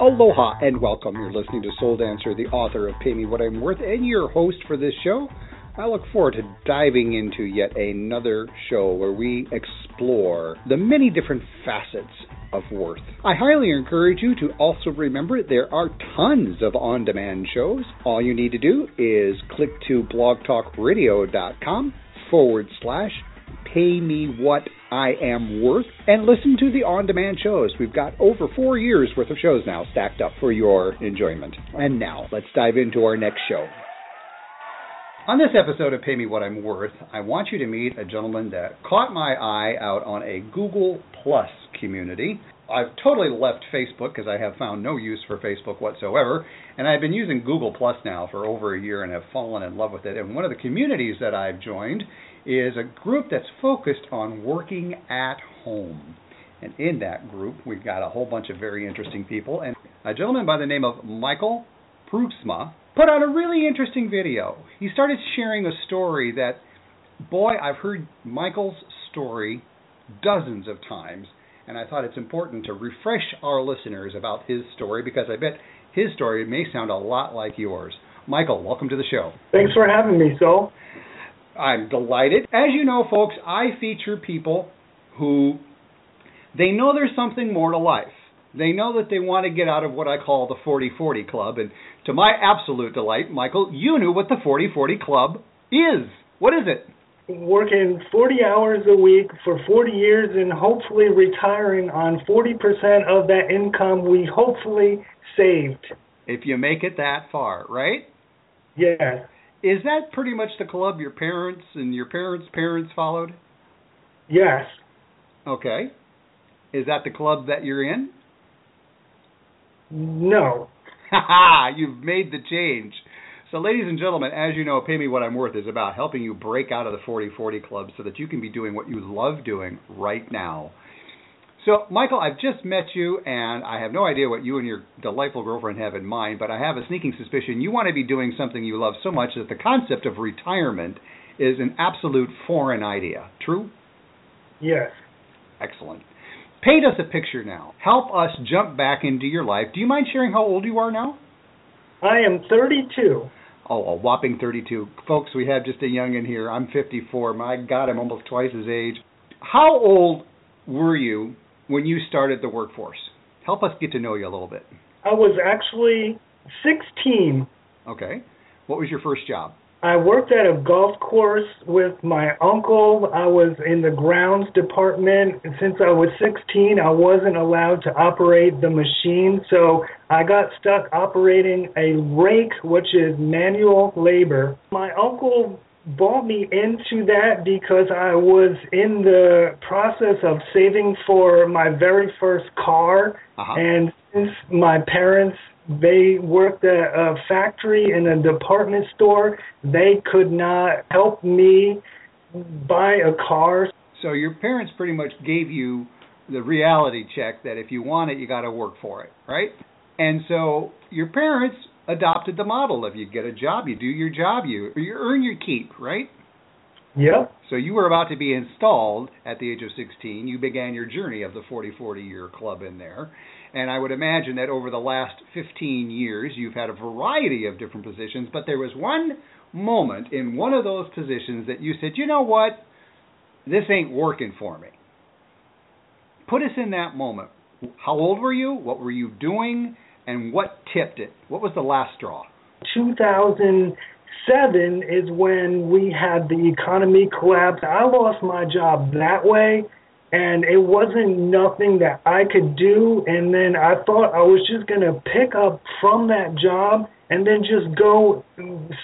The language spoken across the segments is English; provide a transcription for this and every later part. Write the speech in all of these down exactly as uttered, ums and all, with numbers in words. Aloha and welcome. You're listening to Soul Dancer, the author of Pay Me What I'm Worth, and your host for this show. I look forward to diving into yet another show where we explore the many different facets of worth. I highly encourage you to also remember there are tons of on-demand shows. All you need to do is click to blogtalkradio.com forward slash pay me what I am worth and listen to the on-demand shows. We've got over four years worth of shows now stacked up for your enjoyment. And now let's dive into our next show. On this episode of Pay Me What I'm Worth, I want you to meet a gentleman that caught my eye out on a Google Plus community. I've totally left Facebook because I have found no use for Facebook whatsoever, and I've been using Google Plus now for over a year and have fallen in love with it. And one of the communities that I've joined is a group that's focused on working at home. And in that group, we've got a whole bunch of very interesting people. And a gentleman by the name of Michael Pruiksma put out a really interesting video. He started sharing a story that, boy, I've heard Michael's story dozens of times, and I thought it's important to refresh our listeners about his story because I bet his story may sound a lot like yours. Michael, welcome to the show. Thanks for having me, Sol. I'm delighted. As you know, folks, I feature people who, they know there's something more to life. They know that they want to get out of what I call the forty forty Club. And to my absolute delight, Michael, you knew what the forty forty Club is. What is it? Working forty hours a week for forty years and hopefully retiring on forty percent of that income we hopefully saved. If you make it that far, right? Yeah. Is that pretty much the club your parents and your parents' parents followed? Yes. Okay. Is that the club that you're in? No. Ha-ha! You've made the change. So, ladies and gentlemen, as you know, Pay Me What I'm Worth is about helping you break out of the forty forty Club so that you can be doing what you love doing right now. So, Michael, I've just met you, and I have no idea what you and your delightful girlfriend have in mind, but I have a sneaking suspicion you want to be doing something you love so much that the concept of retirement is an absolute foreign idea. True? Yes. Excellent. Paint us a picture now. Help us jump back into your life. Do you mind sharing how old you are now? I am thirty-two. Oh, a whopping thirty-two. Folks, we have just a youngin' here. I'm fifty-four. My God, I'm almost twice his age. How old were you when you started the workforce? Help us get to know you a little bit. I was actually sixteen. Okay. What was your first job? I worked at a golf course with my uncle. I was in the grounds department. Since I was sixteen, I wasn't allowed to operate the machine, so I got stuck operating a rake, which is manual labor. My uncle bought me into that because I was in the process of saving for my very first car, uh-huh. and since my parents They worked at a factory in a department store. They could not help me buy a car. So your parents pretty much gave you the reality check that if you want it, you got to work for it, right? And so your parents adopted the model of you get a job, you do your job, you you earn your keep, right? Yep. So you were about to be installed at the age of sixteen. You began your journey of the forty forty-year club in there. And I would imagine that over the last fifteen years, you've had a variety of different positions. But there was one moment in one of those positions that you said, you know what, this ain't working for me. Put us in that moment. How old were you? What were you doing? And what tipped it? What was the last straw? two thousand Seven is when we had the economy collapse. I lost my job that way, and it wasn't nothing that I could do. And then I thought I was just going to pick up from that job and then just go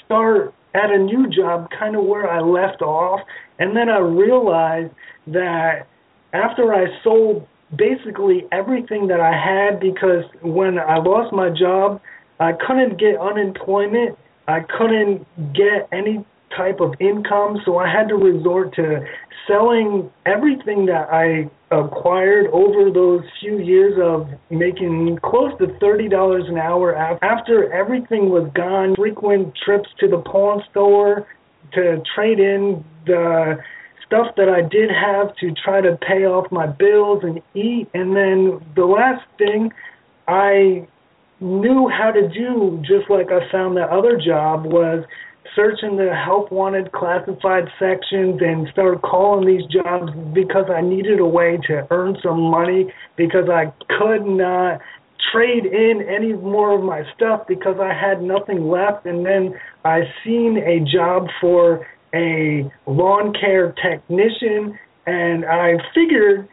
start at a new job, kind of where I left off. And then I realized that after I sold basically everything that I had, because when I lost my job, I couldn't get unemployment. I couldn't get any type of income, so I had to resort to selling everything that I acquired over those few years of making close to thirty dollars an hour. After everything was gone, frequent trips to the pawn store to trade in the stuff that I did have to try to pay off my bills and eat. And then the last thing, I knew how to do, just like I found that other job, was search in the help wanted classified sections and started calling these jobs because I needed a way to earn some money, because I could not trade in any more of my stuff because I had nothing left. And then I seen a job for a lawn care technician, and I figured,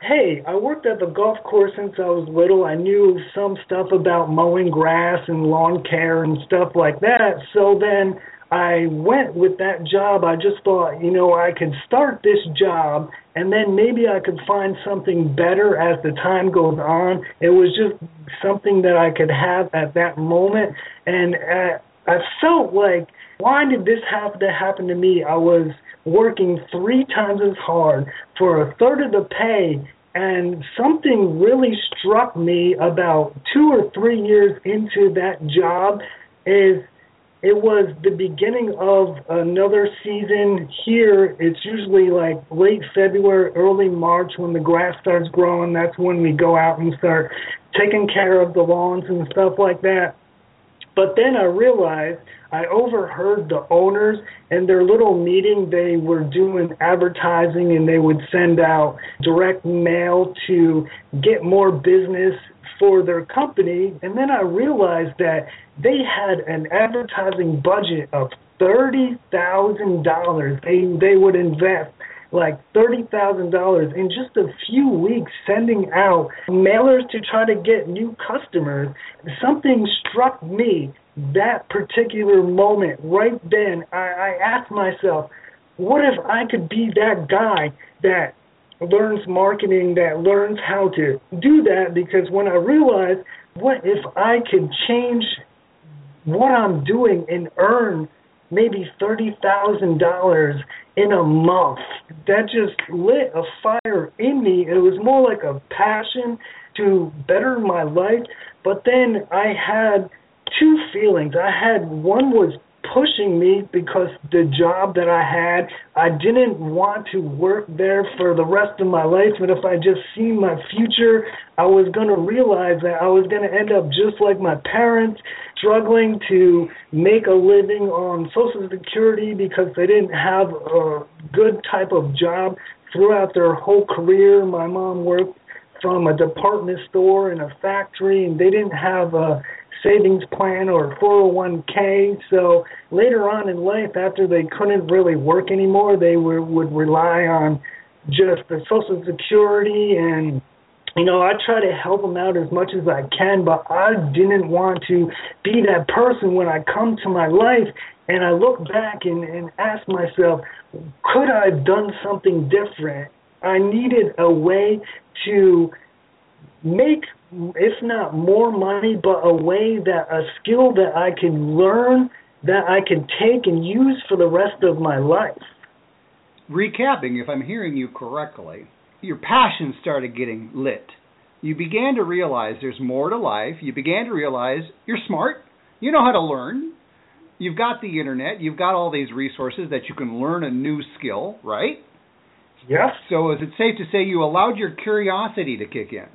hey, I worked at the golf course since I was little. I knew some stuff about mowing grass and lawn care and stuff like that. So then I went with that job. I just thought, you know, I could start this job, and then maybe I could find something better as the time goes on. It was just something that I could have at that moment. And I, I felt like, why did this have to happen to me? I was working three times as hard for a third of the pay, and something really struck me about two or three years into that job. Is it was the beginning of another season here. It's usually like late February, early March when the grass starts growing. That's when we go out and start taking care of the lawns and stuff like that. But then I realized I overheard the owners in their little meeting. They were doing advertising, and they would send out direct mail to get more business for their company. And then I realized that they had an advertising budget of thirty thousand dollars. They, they would invest like thirty thousand dollars in just a few weeks sending out mailers to try to get new customers. Something struck me that particular moment right then. I, I asked myself, what if I could be that guy that learns marketing, that learns how to do that? Because when I realized, what if I could change what I'm doing and earn maybe thirty thousand dollars in a month? That just lit a fire in me. It was more like a passion to better my life. But then I had two feelings. I had one was pushing me because the job that I had, I didn't want to work there for the rest of my life. But if I just seen my future, I was going to realize that I was going to end up just like my parents, struggling to make a living on Social Security because they didn't have a good type of job throughout their whole career. My mom worked from a department store and a factory, and they didn't have a savings plan or four oh one k. So later on in life, after they couldn't really work anymore, they were, would rely on just the Social Security. And, you know, I try to help them out as much as I can, but I didn't want to be that person when I come to my life and I look back and, and ask myself, could I have done something different? I needed a way to make, if not more money, but a way that a skill that I can learn, that I can take and use for the rest of my life. Recapping, if I'm hearing you correctly, your passion started getting lit. You began to realize there's more to life. You began to realize you're smart. You know how to learn. You've got the internet. You've got all these resources that you can learn a new skill, right? Yes. So is it safe to say you allowed your curiosity to kick in?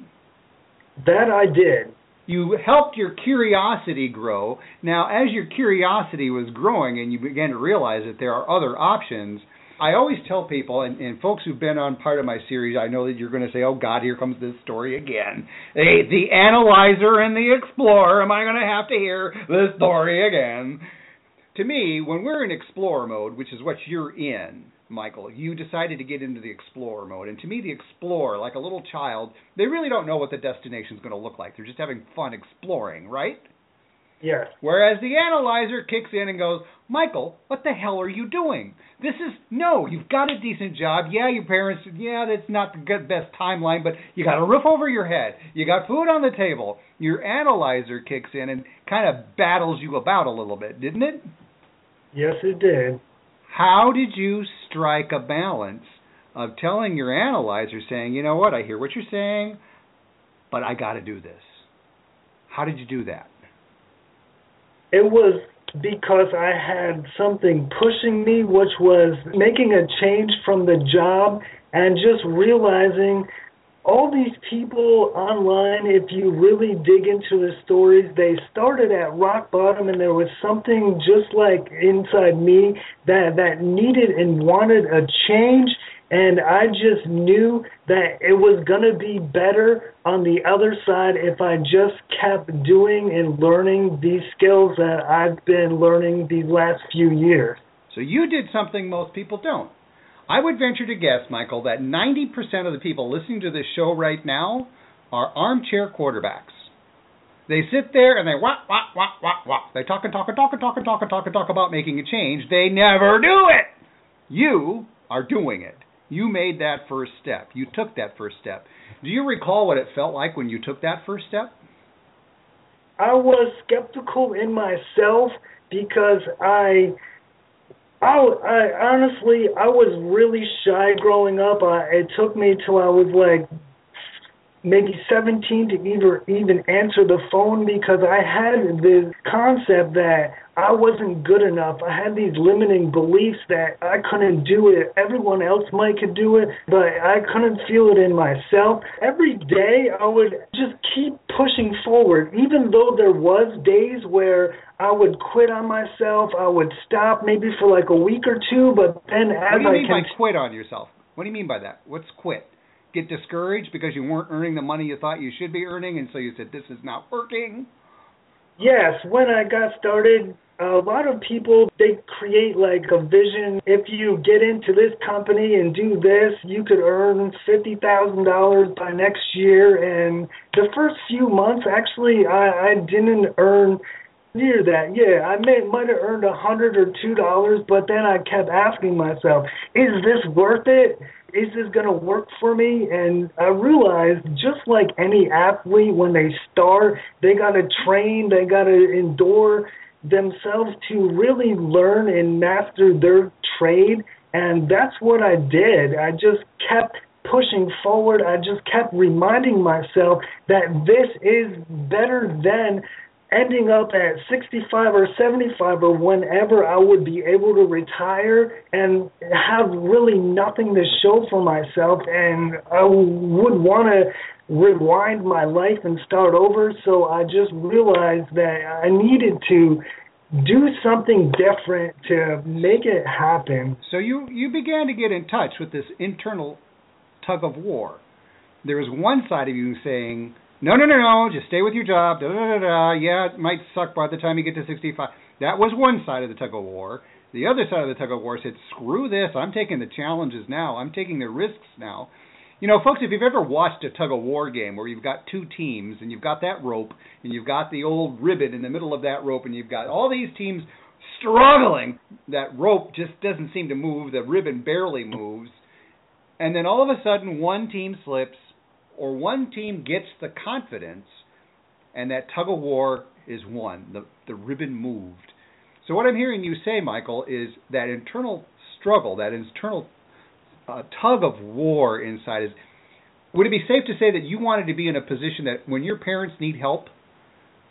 That I did. You helped your curiosity grow. Now, as your curiosity was growing and you began to realize that there are other options, I always tell people, and, and folks who've been on part of my series, I know that you're going to say, oh, God, here comes this story again. Hey, the analyzer and the explorer, am I going to have to hear this story again? To me, when we're in explorer mode, which is what you're in, Michael, you decided to get into the explorer mode. And to me, the explorer, like a little child, they really don't know what the destination is going to look like. They're just having fun exploring, right? Yes. Whereas the analyzer kicks in and goes, Michael, what the hell are you doing? This is, no, you've got a decent job. Yeah, your parents, yeah, that's not the good, best timeline, but you got a roof over your head. You got food on the table. Your analyzer kicks in and kind of battles you about a little bit, didn't it? Yes, it did. How did you strike a balance of telling your analyzer, saying, you know what, I hear what you're saying, but I got to do this? How did you do that? It was because I had something pushing me, which was making a change from the job and just realizing all these people online, if you really dig into the stories, they started at rock bottom, and there was something just like inside me that, that needed and wanted a change. And I just knew that it was going to be better on the other side if I just kept doing and learning these skills that I've been learning these last few years. So you did something most people don't. I would venture to guess, Michael, that ninety percent of the people listening to this show right now are armchair quarterbacks. They sit there and they wah, wah, wah, wah, wah. They talk and talk and talk and talk and talk and talk and talk about making a change. They never do it. You are doing it. You made that first step. You took that first step. Do you recall what it felt like when you took that first step? I was skeptical in myself because I... I, I honestly, I was really shy growing up. I, it took me till I was like maybe seventeen to even, even answer the phone because I had this concept that I wasn't good enough. I had these limiting beliefs that I couldn't do it. Everyone else might could do it, but I couldn't feel it in myself. Every day I would just keep pushing forward, even though there was days where I would quit on myself. I would stop maybe for like a week or two, but then as I... What do you I mean cont- by quit on yourself? What do you mean by that? What's quit? Get discouraged because you weren't earning the money you thought you should be earning, and so you said, this is not working? Yes, when I got started, a lot of people, they create like a vision. If you get into this company and do this, you could earn fifty thousand dollars by next year. And the first few months, actually, I, I didn't earn near that. Yeah, I may, might have earned one hundred dollars or two dollars, but then I kept asking myself, is this worth it? Is this going to work for me? And I realized, just like any athlete, when they start, they got to train, they got to endure themselves to really learn and master their trade. And that's what I did. I just kept pushing forward. I just kept reminding myself that this is better than ending up at sixty-five or seventy-five or whenever I would be able to retire and have really nothing to show for myself, and I would want to rewind my life and start over. So I just realized that I needed to do something different to make it happen. So you, you began to get in touch with this internal tug of war. There was one side of you saying, No, no, no, no, just stay with your job, da, da, da, da. Yeah, it might suck by the time you get to sixty-five. That was one side of the tug-of-war. The other side of the tug-of-war said, screw this, I'm taking the challenges now, I'm taking the risks now. You know, folks, if you've ever watched a tug-of-war game where you've got two teams and you've got that rope and you've got the old ribbon in the middle of that rope and you've got all these teams struggling, that rope just doesn't seem to move, the ribbon barely moves, and then all of a sudden one team slips, or one team gets the confidence, and that tug-of-war is won. The, the ribbon moved. So what I'm hearing you say, Michael, is that internal struggle, that internal uh, tug-of-war inside is, would it be safe to say that you wanted to be in a position that when your parents need help,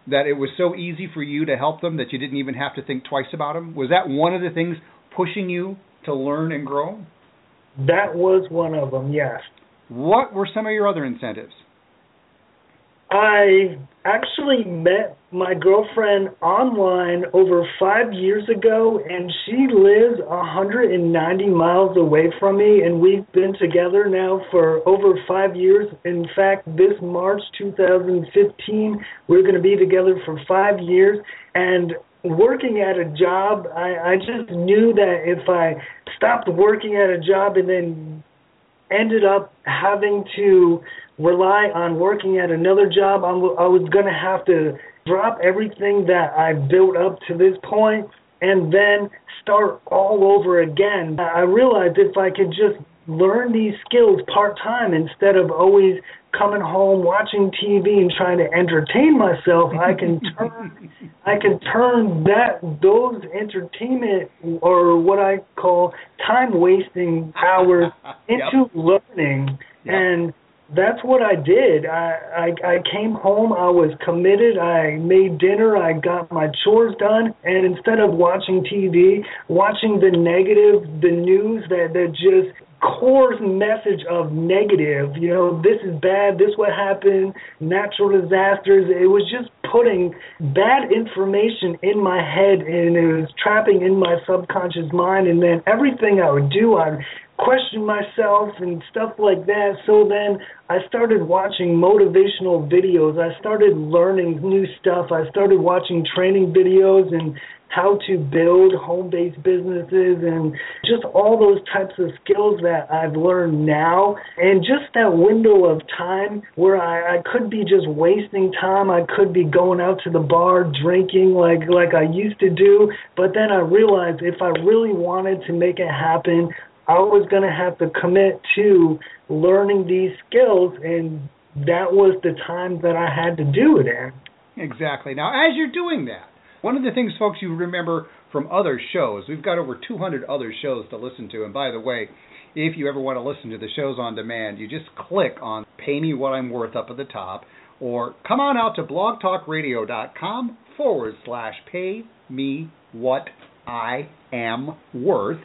that it was so easy for you to help them that you didn't even have to think twice about them? Was that one of the things pushing you to learn and grow? That was one of them, yes. What were some of your other incentives? I actually met my girlfriend online over five years ago, and she lives one hundred ninety miles away from me, and we've been together now for over five years. In fact, this March two thousand fifteen, we're going to be together for five years, and working at a job, I, I just knew that if I stopped working at a job and then ended up having to rely on working at another job, I'm, I was going to have to drop everything that I built up to this point and then start all over again. I realized if I could just learn these skills part-time instead of always coming home, watching T V, and trying to entertain myself, I can turn I can turn that those entertainment or what I call time-wasting hours into yep. learning. Yep. And that's what I did. I, I I came home, I was committed, I made dinner, I got my chores done, and instead of watching T V, watching the negative, the news that, that just core message of negative, you know, this is bad, this what happened, natural disasters. It was just putting bad information in my head, and it was trapping in my subconscious mind, and then everything I would do, I'd question myself and stuff like that. So then I started watching motivational videos. I started learning new stuff. I started watching training videos and how to build home-based businesses and just all those types of skills that I've learned now. And just that window of time where I, I could be just wasting time. I could be going out to the bar drinking like, like I used to do. But then I realized if I really wanted to make it happen, I was going to have to commit to learning these skills, and that was the time that I had to do it in. Exactly. Now, as you're doing that, one of the things, folks, you remember from other shows, we've got over two hundred other shows to listen to. And by the way, if you ever want to listen to the shows on demand, you just click on Pay Me What I'm Worth up at the top, or come on out to blogtalkradio.com forward slash pay me what I am worth.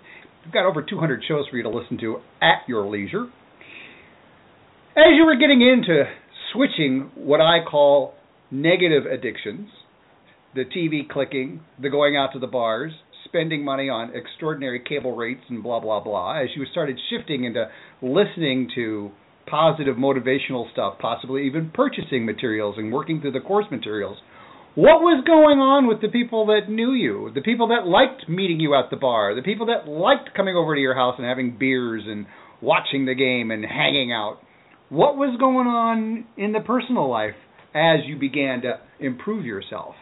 We've got over two hundred shows for you to listen to at your leisure. As you were getting into switching what I call negative addictions, the T V clicking, the going out to the bars, spending money on extraordinary cable rates and blah, blah, blah, as you started shifting into listening to positive motivational stuff, possibly even purchasing materials and working through the course materials, what was going on with the people that knew you, the people that liked meeting you at the bar, the people that liked coming over to your house and having beers and watching the game and hanging out? What was going on in the personal life as you began to improve yourself?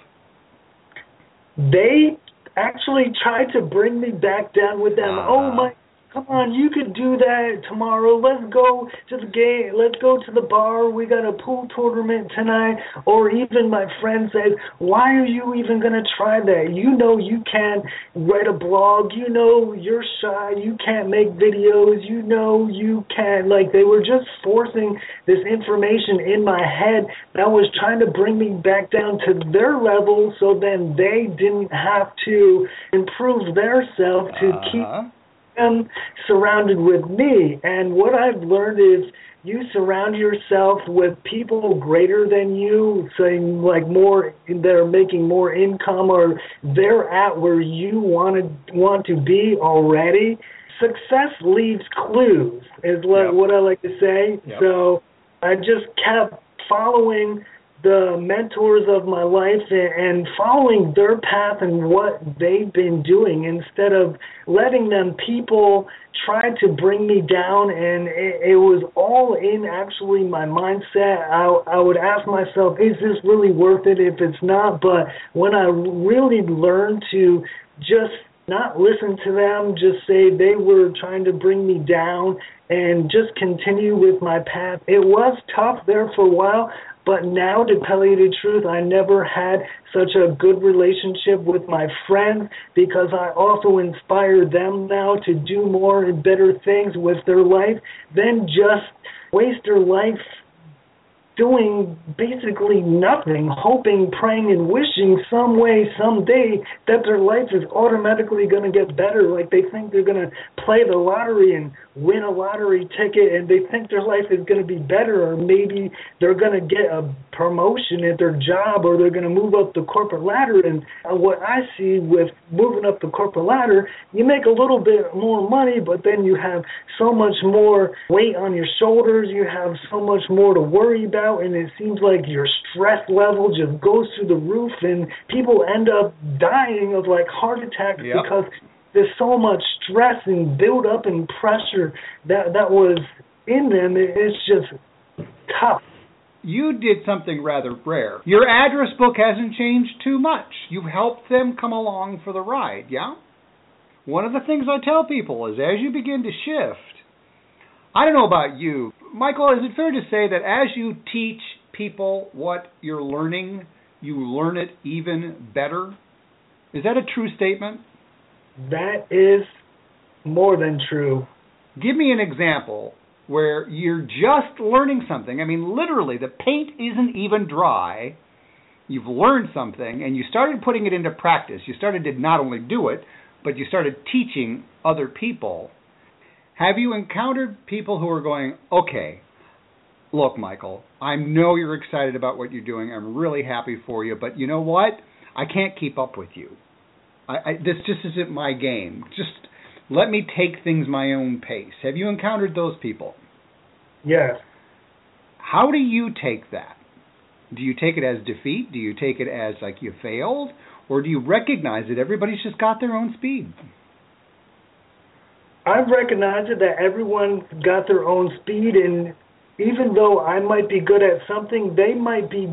They actually tried to bring me back down with them. Uh, oh, my, come on, you could do that tomorrow. Let's go to the game. Let's go to the bar. We got a pool tournament tonight. Or even my friend says, why are you even going to try that? You know you can't write a blog. You know you're shy. You can't make videos. You know you can't. Like, they were just forcing this information in my head that was trying to bring me back down to their level so then they didn't have to improve their self to uh-huh. keep them surrounded with me. And what I've learned is you surround yourself with people greater than you, saying like more, they're making more income or they're at where you want to want to be already. Success leaves clues is like yep. what I like to say. Yep. So I just kept following the mentors of my life and following their path and what they've been doing instead of letting them people try to bring me down. And it, it was all in actually my mindset. I, I would ask myself, is this really worth it if it's not? But when I really learned to just not listen to them, just say they were trying to bring me down and just continue with my path. It was tough there for a while, but now, to tell you the truth, I never had such a good relationship with my friends because I also inspire them now to do more and better things with their life than just waste their life doing basically nothing, hoping, praying, and wishing some way, someday, that their life is automatically going to get better. Like, they think they're going to play the lottery and win a lottery ticket, and they think their life is going to be better, or maybe they're going to get a promotion at their job, or they're going to move up the corporate ladder. And what I see with moving up the corporate ladder, you make a little bit more money, but then you have so much more weight on your shoulders, you have so much more to worry about, and it seems like your stress level just goes through the roof, and people end up dying of like heart attacks yep. because there's so much stress and build up and pressure that, that was in them. It's just tough. You did something rather rare. Your address book hasn't changed too much. You've helped them come along for the ride, yeah? One of the things I tell people is as you begin to shift, I don't know about you, Michael, is it fair to say that as you teach people what you're learning, you learn it even better? Is that a true statement? That is more than true. Give me an example where you're just learning something. I mean, literally, the paint isn't even dry. You've learned something, and you started putting it into practice. You started to not only do it, but you started teaching other people. Have you encountered people who are going, okay, look, Michael, I know you're excited about what you're doing. I'm really happy for you, but you know what? I can't keep up with you. I, I, this just isn't my game. Just let me take things my own pace. Have you encountered those people? Yes. How do you take that? Do you take it as defeat? Do you take it as like you failed? Or do you recognize that everybody's just got their own speed? I recognize it that everyone got their own speed, and even though I might be good at something, they might be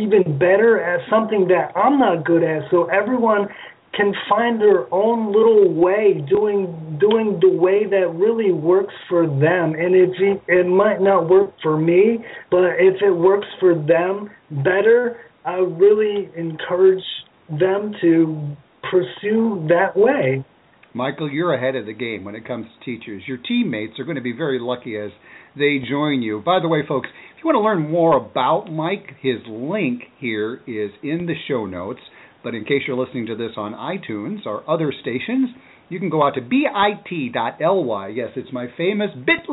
even better at something that I'm not good at. So everyone can find their own little way, doing doing the way that really works for them. And it, it might not work for me, but if it works for them better, I really encourage them to pursue that way. Michael, you're ahead of the game when it comes to teachers. Your teammates are going to be very lucky as they join you. By the way, folks, if you want to learn more about Mike, his link here is in the show notes. But in case you're listening to this on iTunes or other stations, you can go out to bit dot l y. Yes, it's my famous bit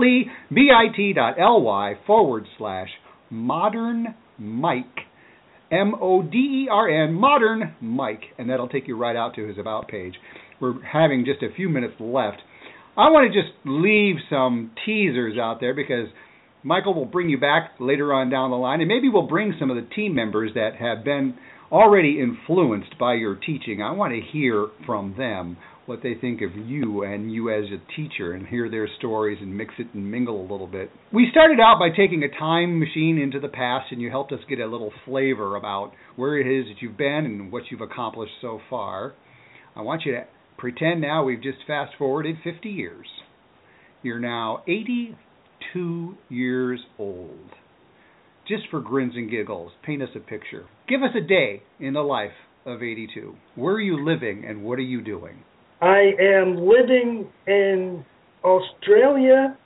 dot l y, bit.ly forward slash modern Mike. M O D E R N, modern Mike. And that'll take you right out to his About page. We're having just a few minutes left. I want to just leave some teasers out there because Michael will bring you back later on down the line, and maybe we'll bring some of the team members that have been already influenced by your teaching. I want to hear from them what they think of you and you as a teacher and hear their stories and mix it and mingle a little bit. We started out by taking a time machine into the past, and you helped us get a little flavor about where it is that you've been and what you've accomplished so far. I want you to pretend now we've just fast-forwarded fifty years. You're now eighty-two years old. Just for grins and giggles, paint us a picture. Give us a day in the life of eighty-two. Where are you living and what are you doing? I am living in Australia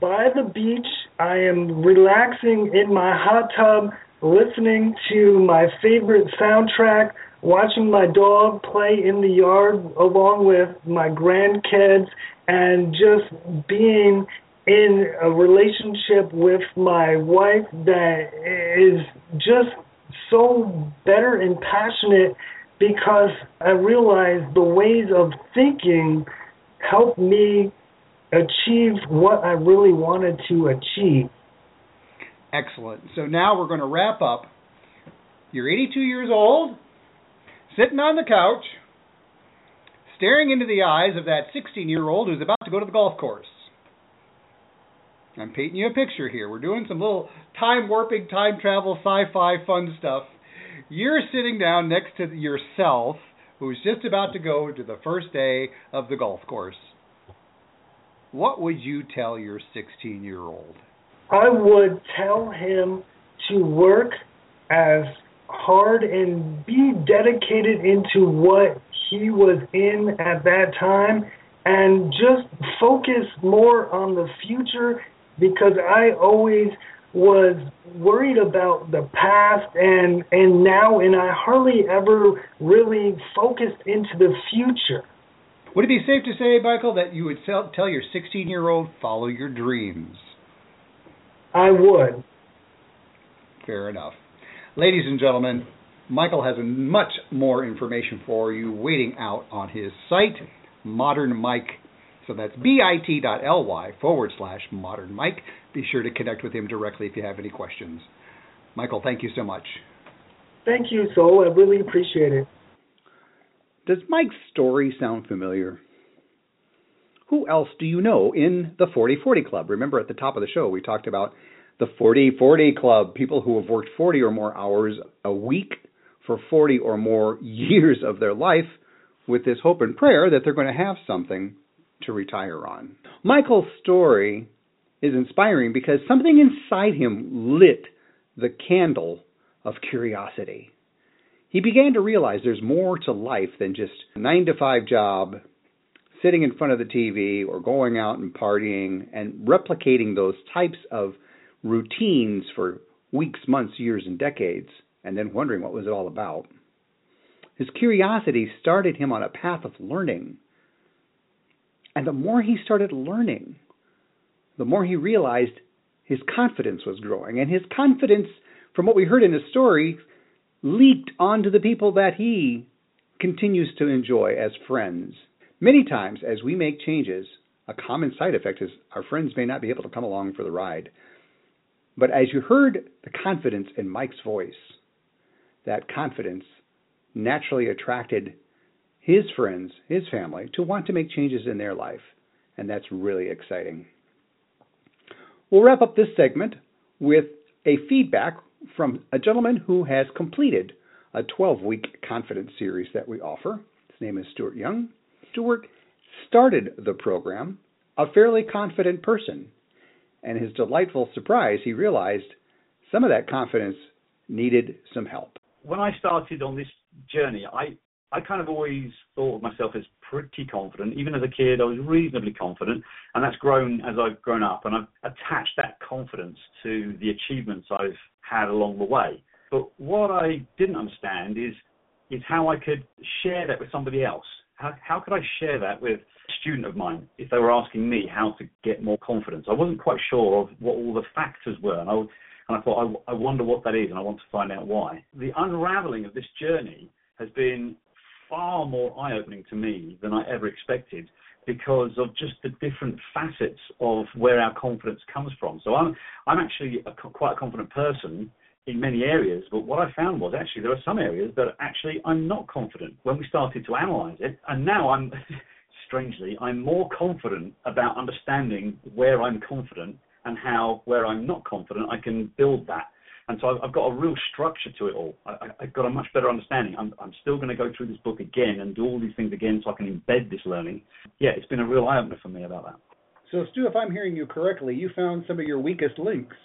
by the beach. I am relaxing in my hot tub, listening to my favorite soundtrack, watching my dog play in the yard along with my grandkids, and just being in a relationship with my wife that is just so better and passionate because I realize the ways of thinking help me achieve what I really wanted to achieve. Excellent. So now we're going to wrap up. You're eighty-two years old, sitting on the couch, staring into the eyes of that sixteen-year-old who's about to go to the golf course. I'm painting you a picture here. We're doing some little time-warping, time-travel, sci-fi fun stuff. You're sitting down next to yourself, who's just about to go to the first day of the golf course. What would you tell your sixteen-year-old? I would tell him to work as hard and be dedicated into what he was in at that time, and just focus more on the future, because I always was worried about the past and, and now, and I hardly ever really focused into the future. Would it be safe to say, Michael, that you would tell your sixteen-year-old, follow your dreams? I would. Fair enough. Ladies and gentlemen, Michael has much more information for you waiting out on his site, Modern Mike. So that's bit.ly forward slash Modern Mike. Be sure to connect with him directly if you have any questions. Michael, thank you so much. Thank you, Sol. I really appreciate it. Does Mike's story sound familiar? Who else do you know in the forty forty Club? Remember at the top of the show we talked about the forty forty Club, people who have worked forty or more hours a week for forty or more years of their life, with this hope and prayer that they're going to have something to retire on. Michael's story is inspiring because something inside him lit the candle of curiosity. He began to realize there's more to life than just a nine to five job, sitting in front of the T V, or going out and partying and replicating those types of routines for weeks, months, years, and decades, and then wondering what was it all about. His curiosity started him on a path of learning. And the more he started learning, the more he realized his confidence was growing. And his confidence, from what we heard in his story, leaked onto the people that he continues to enjoy as friends. Many times, as we make changes, a common side effect is our friends may not be able to come along for the ride. But as you heard the confidence in Mike's voice, that confidence naturally attracted his friends, his family, to want to make changes in their life. And that's really exciting. We'll wrap up this segment with a feedback from a gentleman who has completed a twelve-week confidence series that we offer. His name is Stuart Young. Stuart started the program a fairly confident person, and his delightful surprise, he realized some of that confidence needed some help. When I started on this journey, I, I kind of always thought of myself as pretty confident. Even as a kid, I was reasonably confident, and that's grown as I've grown up, and I've attached that confidence to the achievements I've had along the way. But what I didn't understand is, is how I could share that with somebody else. How, how could I share that with a student of mine if they were asking me how to get more confidence? I wasn't quite sure of what all the factors were, and I, and I thought, I, I wonder what that is, and I want to find out why. The unraveling of this journey has been far more eye-opening to me than I ever expected because of just the different facets of where our confidence comes from. So I'm, I'm actually a, quite a confident person in many areas, but what I found was actually there are some areas that actually I'm not confident when we started to analyze it. And now I'm, strangely, I'm more confident about understanding where I'm confident and how, where I'm not confident, I can build that. And so I've got a real structure to it all. I, I've got a much better understanding. I'm, I'm still going to go through this book again and do all these things again so I can embed this learning. Yeah, it's been a real eye-opener for me about that. So, Stu, if I'm hearing you correctly, you found some of your weakest links.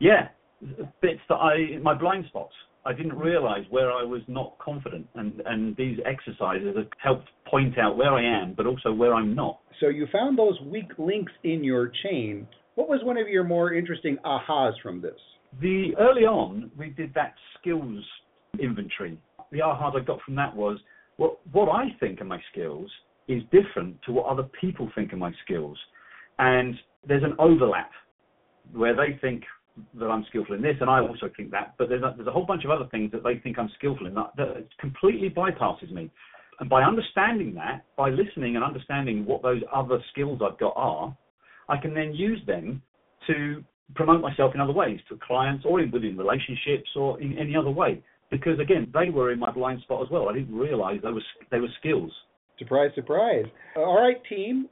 Yeah, bits that I, my blind spots. I didn't realize where I was not confident, and, and these exercises have helped point out where I am, but also where I'm not. So you found those weak links in your chain. What was one of your more interesting ahas from this? The early on, we did that skills inventory. The ahas I got from that was, well, what I think are my skills is different to what other people think are my skills. And there's an overlap where they think that I'm skillful in this, and I also think that, but there's a, there's a whole bunch of other things that they think I'm skillful in that, that completely bypasses me. And by understanding that, by listening and understanding what those other skills I've got are, I can then use them to promote myself in other ways, to clients or in, within relationships or in any other way. Because, again, they were in my blind spot as well. I didn't realize they were, they were skills. Surprise, surprise. All right, team,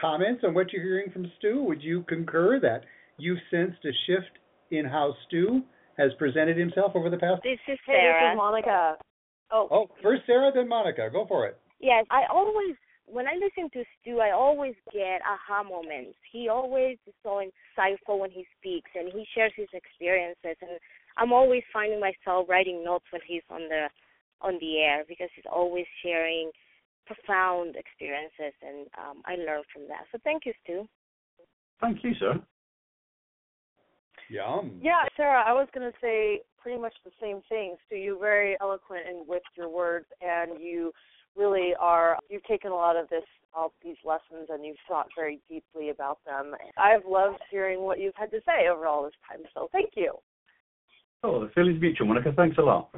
comments on what you're hearing from Stu? Would you concur that you've sensed a shift in how Stu has presented himself over the past? This is Sarah. Hey, this is Monica. Oh. oh, first Sarah, then Monica. Go for it. Yes, I always... When I listen to Stu, I always get aha moments. He always is so insightful when he speaks, and he shares his experiences. And I'm always finding myself writing notes when he's on the on the air because he's always sharing profound experiences, and um, I learn from that. So thank you, Stu. Thank you, sir. Yum. Yeah, Sarah, I was going to say pretty much the same thing. Stu, you're very eloquent and with your words, and you really are, you've taken a lot of this, all these lessons, and you've thought very deeply about them. I've loved hearing what you've had to say over all this time, so thank you. Oh, the feeling's mutual, Monica. Thanks a lot.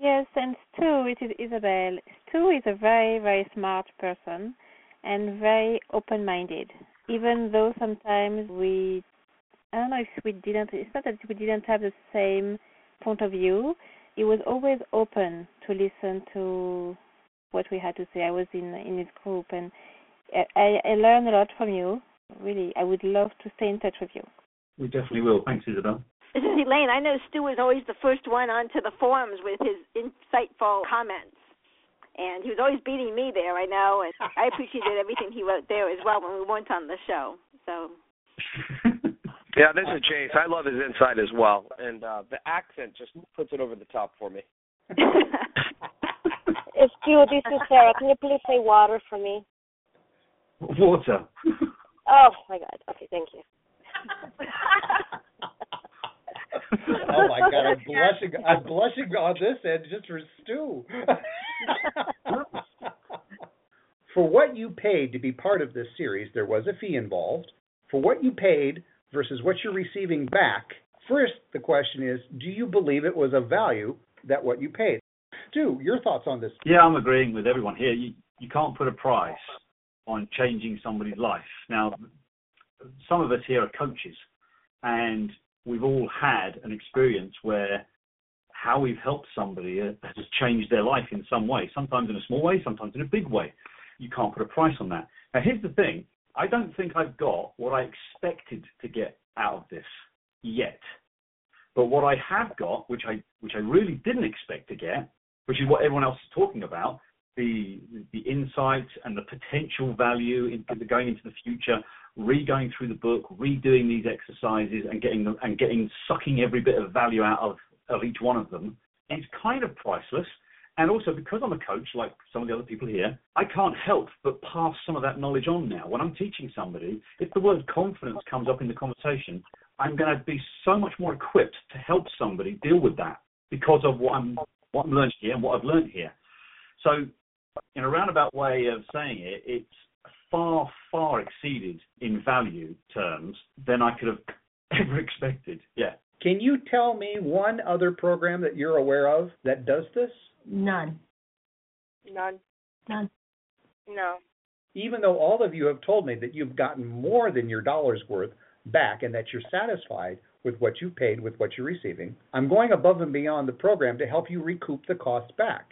Yes, and Stu, it is Isabel. Stu is a very, very smart person and very open-minded, even though sometimes we, I don't know if we didn't, it's not that we didn't have the same point of view. He was always open to listen to what we had to say. I was in in his group, and I, I learned a lot from you. Really, I would love to stay in touch with you. We definitely will. Thanks, Isabel. This is Elaine. I know Stu was always the first one onto the forums with his insightful comments, and he was always beating me there, I know, and I appreciated everything he wrote there as well when we weren't on the show. So. Yeah, this is Chase. I love his insight as well. And uh, the accent just puts it over the top for me. Stu, this is Sarah. Can you please say water for me? Water. Oh, my God. Okay, thank you. Oh, my God. I'm blushing. I'm blushing on this end just for Stu. For what you paid to be part of this series, there was a fee involved. For what you paid versus what you're receiving back, first, the question is, do you believe it was of value that what you paid? Stu, your thoughts on this? Yeah, I'm agreeing with everyone here. You, you can't put a price on changing somebody's life. Now, some of us here are coaches, and we've all had an experience where how we've helped somebody has changed their life in some way, sometimes in a small way, sometimes in a big way. You can't put a price on that. Now, here's the thing. I don't think I've got what I expected to get out of this yet. But what I have got, which I which I really didn't expect to get, which is what everyone else is talking about, the the insight and the potential value into going into the future, re-going through the book, redoing these exercises and getting them, and getting sucking every bit of value out of, of each one of them, is kind of priceless. And also, because I'm a coach, like some of the other people here, I can't help but pass some of that knowledge on now. When I'm teaching somebody, if the word confidence comes up in the conversation, I'm going to be so much more equipped to help somebody deal with that because of what I'm, what I'm learning here and what I've learned here. So in a roundabout way of saying it, it's far, far exceeded in value terms than I could have ever expected. Yeah. Can you tell me one other program that you're aware of that does this? None. None. None. No. Even though all of you have told me that you've gotten more than your dollar's worth back and that you're satisfied with what you paid, with what you're receiving, I'm going above and beyond the program to help you recoup the cost back.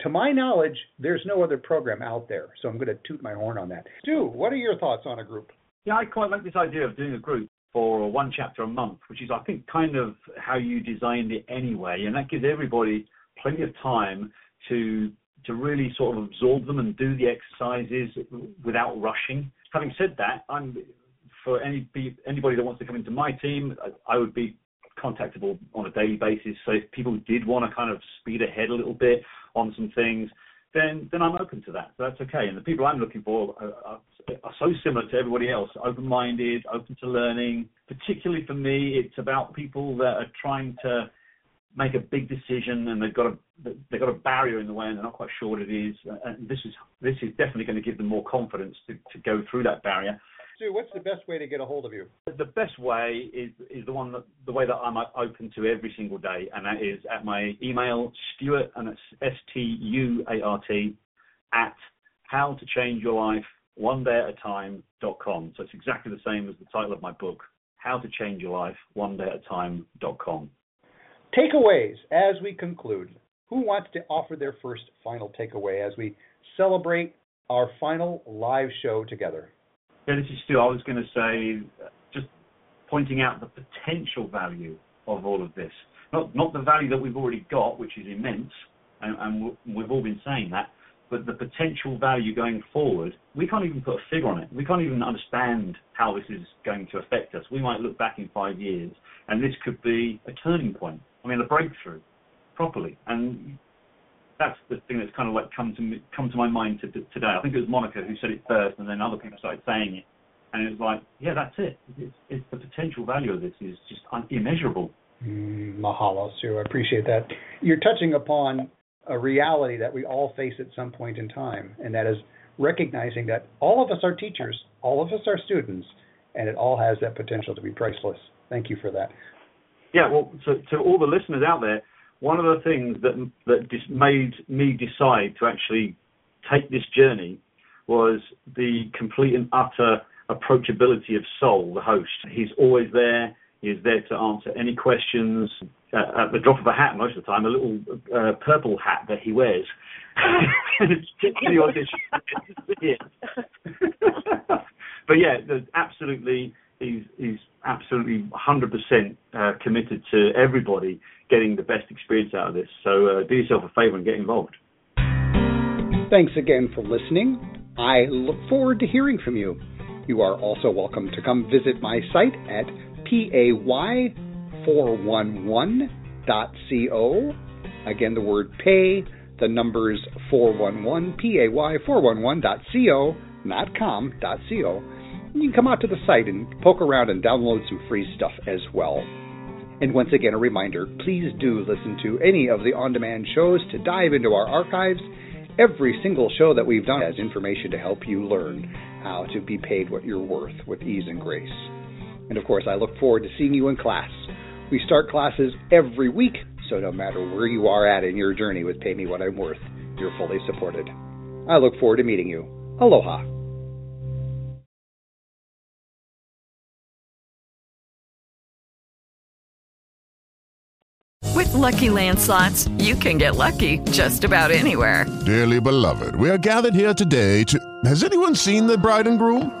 To my knowledge, there's no other program out there, so I'm going to toot my horn on that. Stu, what are your thoughts on a group? Yeah, I quite like this idea of doing a group for one chapter a month, which is, I think, kind of how you designed it anyway, and that gives everybody plenty of time to to really sort of absorb them and do the exercises without rushing. Having said that, I'm for any anybody that wants to come into my team, I, I would be contactable on a daily basis. So if people did want to kind of speed ahead a little bit on some things, then then I'm open to that. So that's okay. And the people I'm looking for are, are, are so similar to everybody else, open-minded, open to learning. Particularly for me, it's about people that are trying to make a big decision and they've got a they've got a barrier in the way and they're not quite sure what it is. And this is this is definitely going to give them more confidence to, to go through that barrier. Sue, what's the best way to get a hold of you? The best way is is the one that the way that I'm open to every single day, and that is at my email, Stuart, and it's S T U A R T at how to change your life one day at a time dot com. So it's exactly the same as the title of my book, How to Change Your Life One Day at a Time dot com. Takeaways as we conclude. Who wants to offer their first final takeaway as we celebrate our final live show together? Yeah, this is Stu. I was going to say, just pointing out the potential value of all of this. Not not the value that we've already got, which is immense, and, and we've all been saying that, but the potential value going forward, we can't even put a figure on it. We can't even understand how this is going to affect us. We might look back in five years, and this could be a turning point. I mean, a breakthrough, properly. And that's the thing that's kind of like come to me, come to my mind to, to today. I think it was Monica who said it first, and then other people started saying it. And it was like, yeah, that's it. It's, it's the potential value of this is just un- immeasurable. Mm, mahalo, Sue. I appreciate that. You're touching upon a reality that we all face at some point in time, and that is recognizing that all of us are teachers, all of us are students, and it all has that potential to be priceless. Thank you for that. Yeah, well, to, to all the listeners out there, one of the things that that dis- made me decide to actually take this journey was the complete and utter approachability of Soul, the host. He's always there. He's there to answer any questions uh, at the drop of a hat most of the time, a little uh, purple hat that he wears. It's just the audition. But, yeah, absolutely... He's, he's absolutely one hundred percent uh, committed to everybody getting the best experience out of this. So uh, do yourself a favor and get involved. Thanks again for listening. I look forward to hearing from you. You are also welcome to come visit my site at pay four eleven dot co. Again, the word pay, the numbers four one one, pay four eleven dot co, not com dot co. You can come out to the site and poke around and download some free stuff as well. And once again, a reminder, please do listen to any of the on-demand shows to dive into our archives Every single show that we've done has information to help you learn how to be paid what you're worth with ease and grace. And of course, I look forward to seeing you in class. We start classes every week, so no matter where you are at in your journey with Pay Me What I'm Worth, you're fully supported. I look forward to meeting you. Aloha. With Lucky Land Slots, you can get lucky just about anywhere. Dearly beloved, we are gathered here today to... Has anyone seen the bride and groom?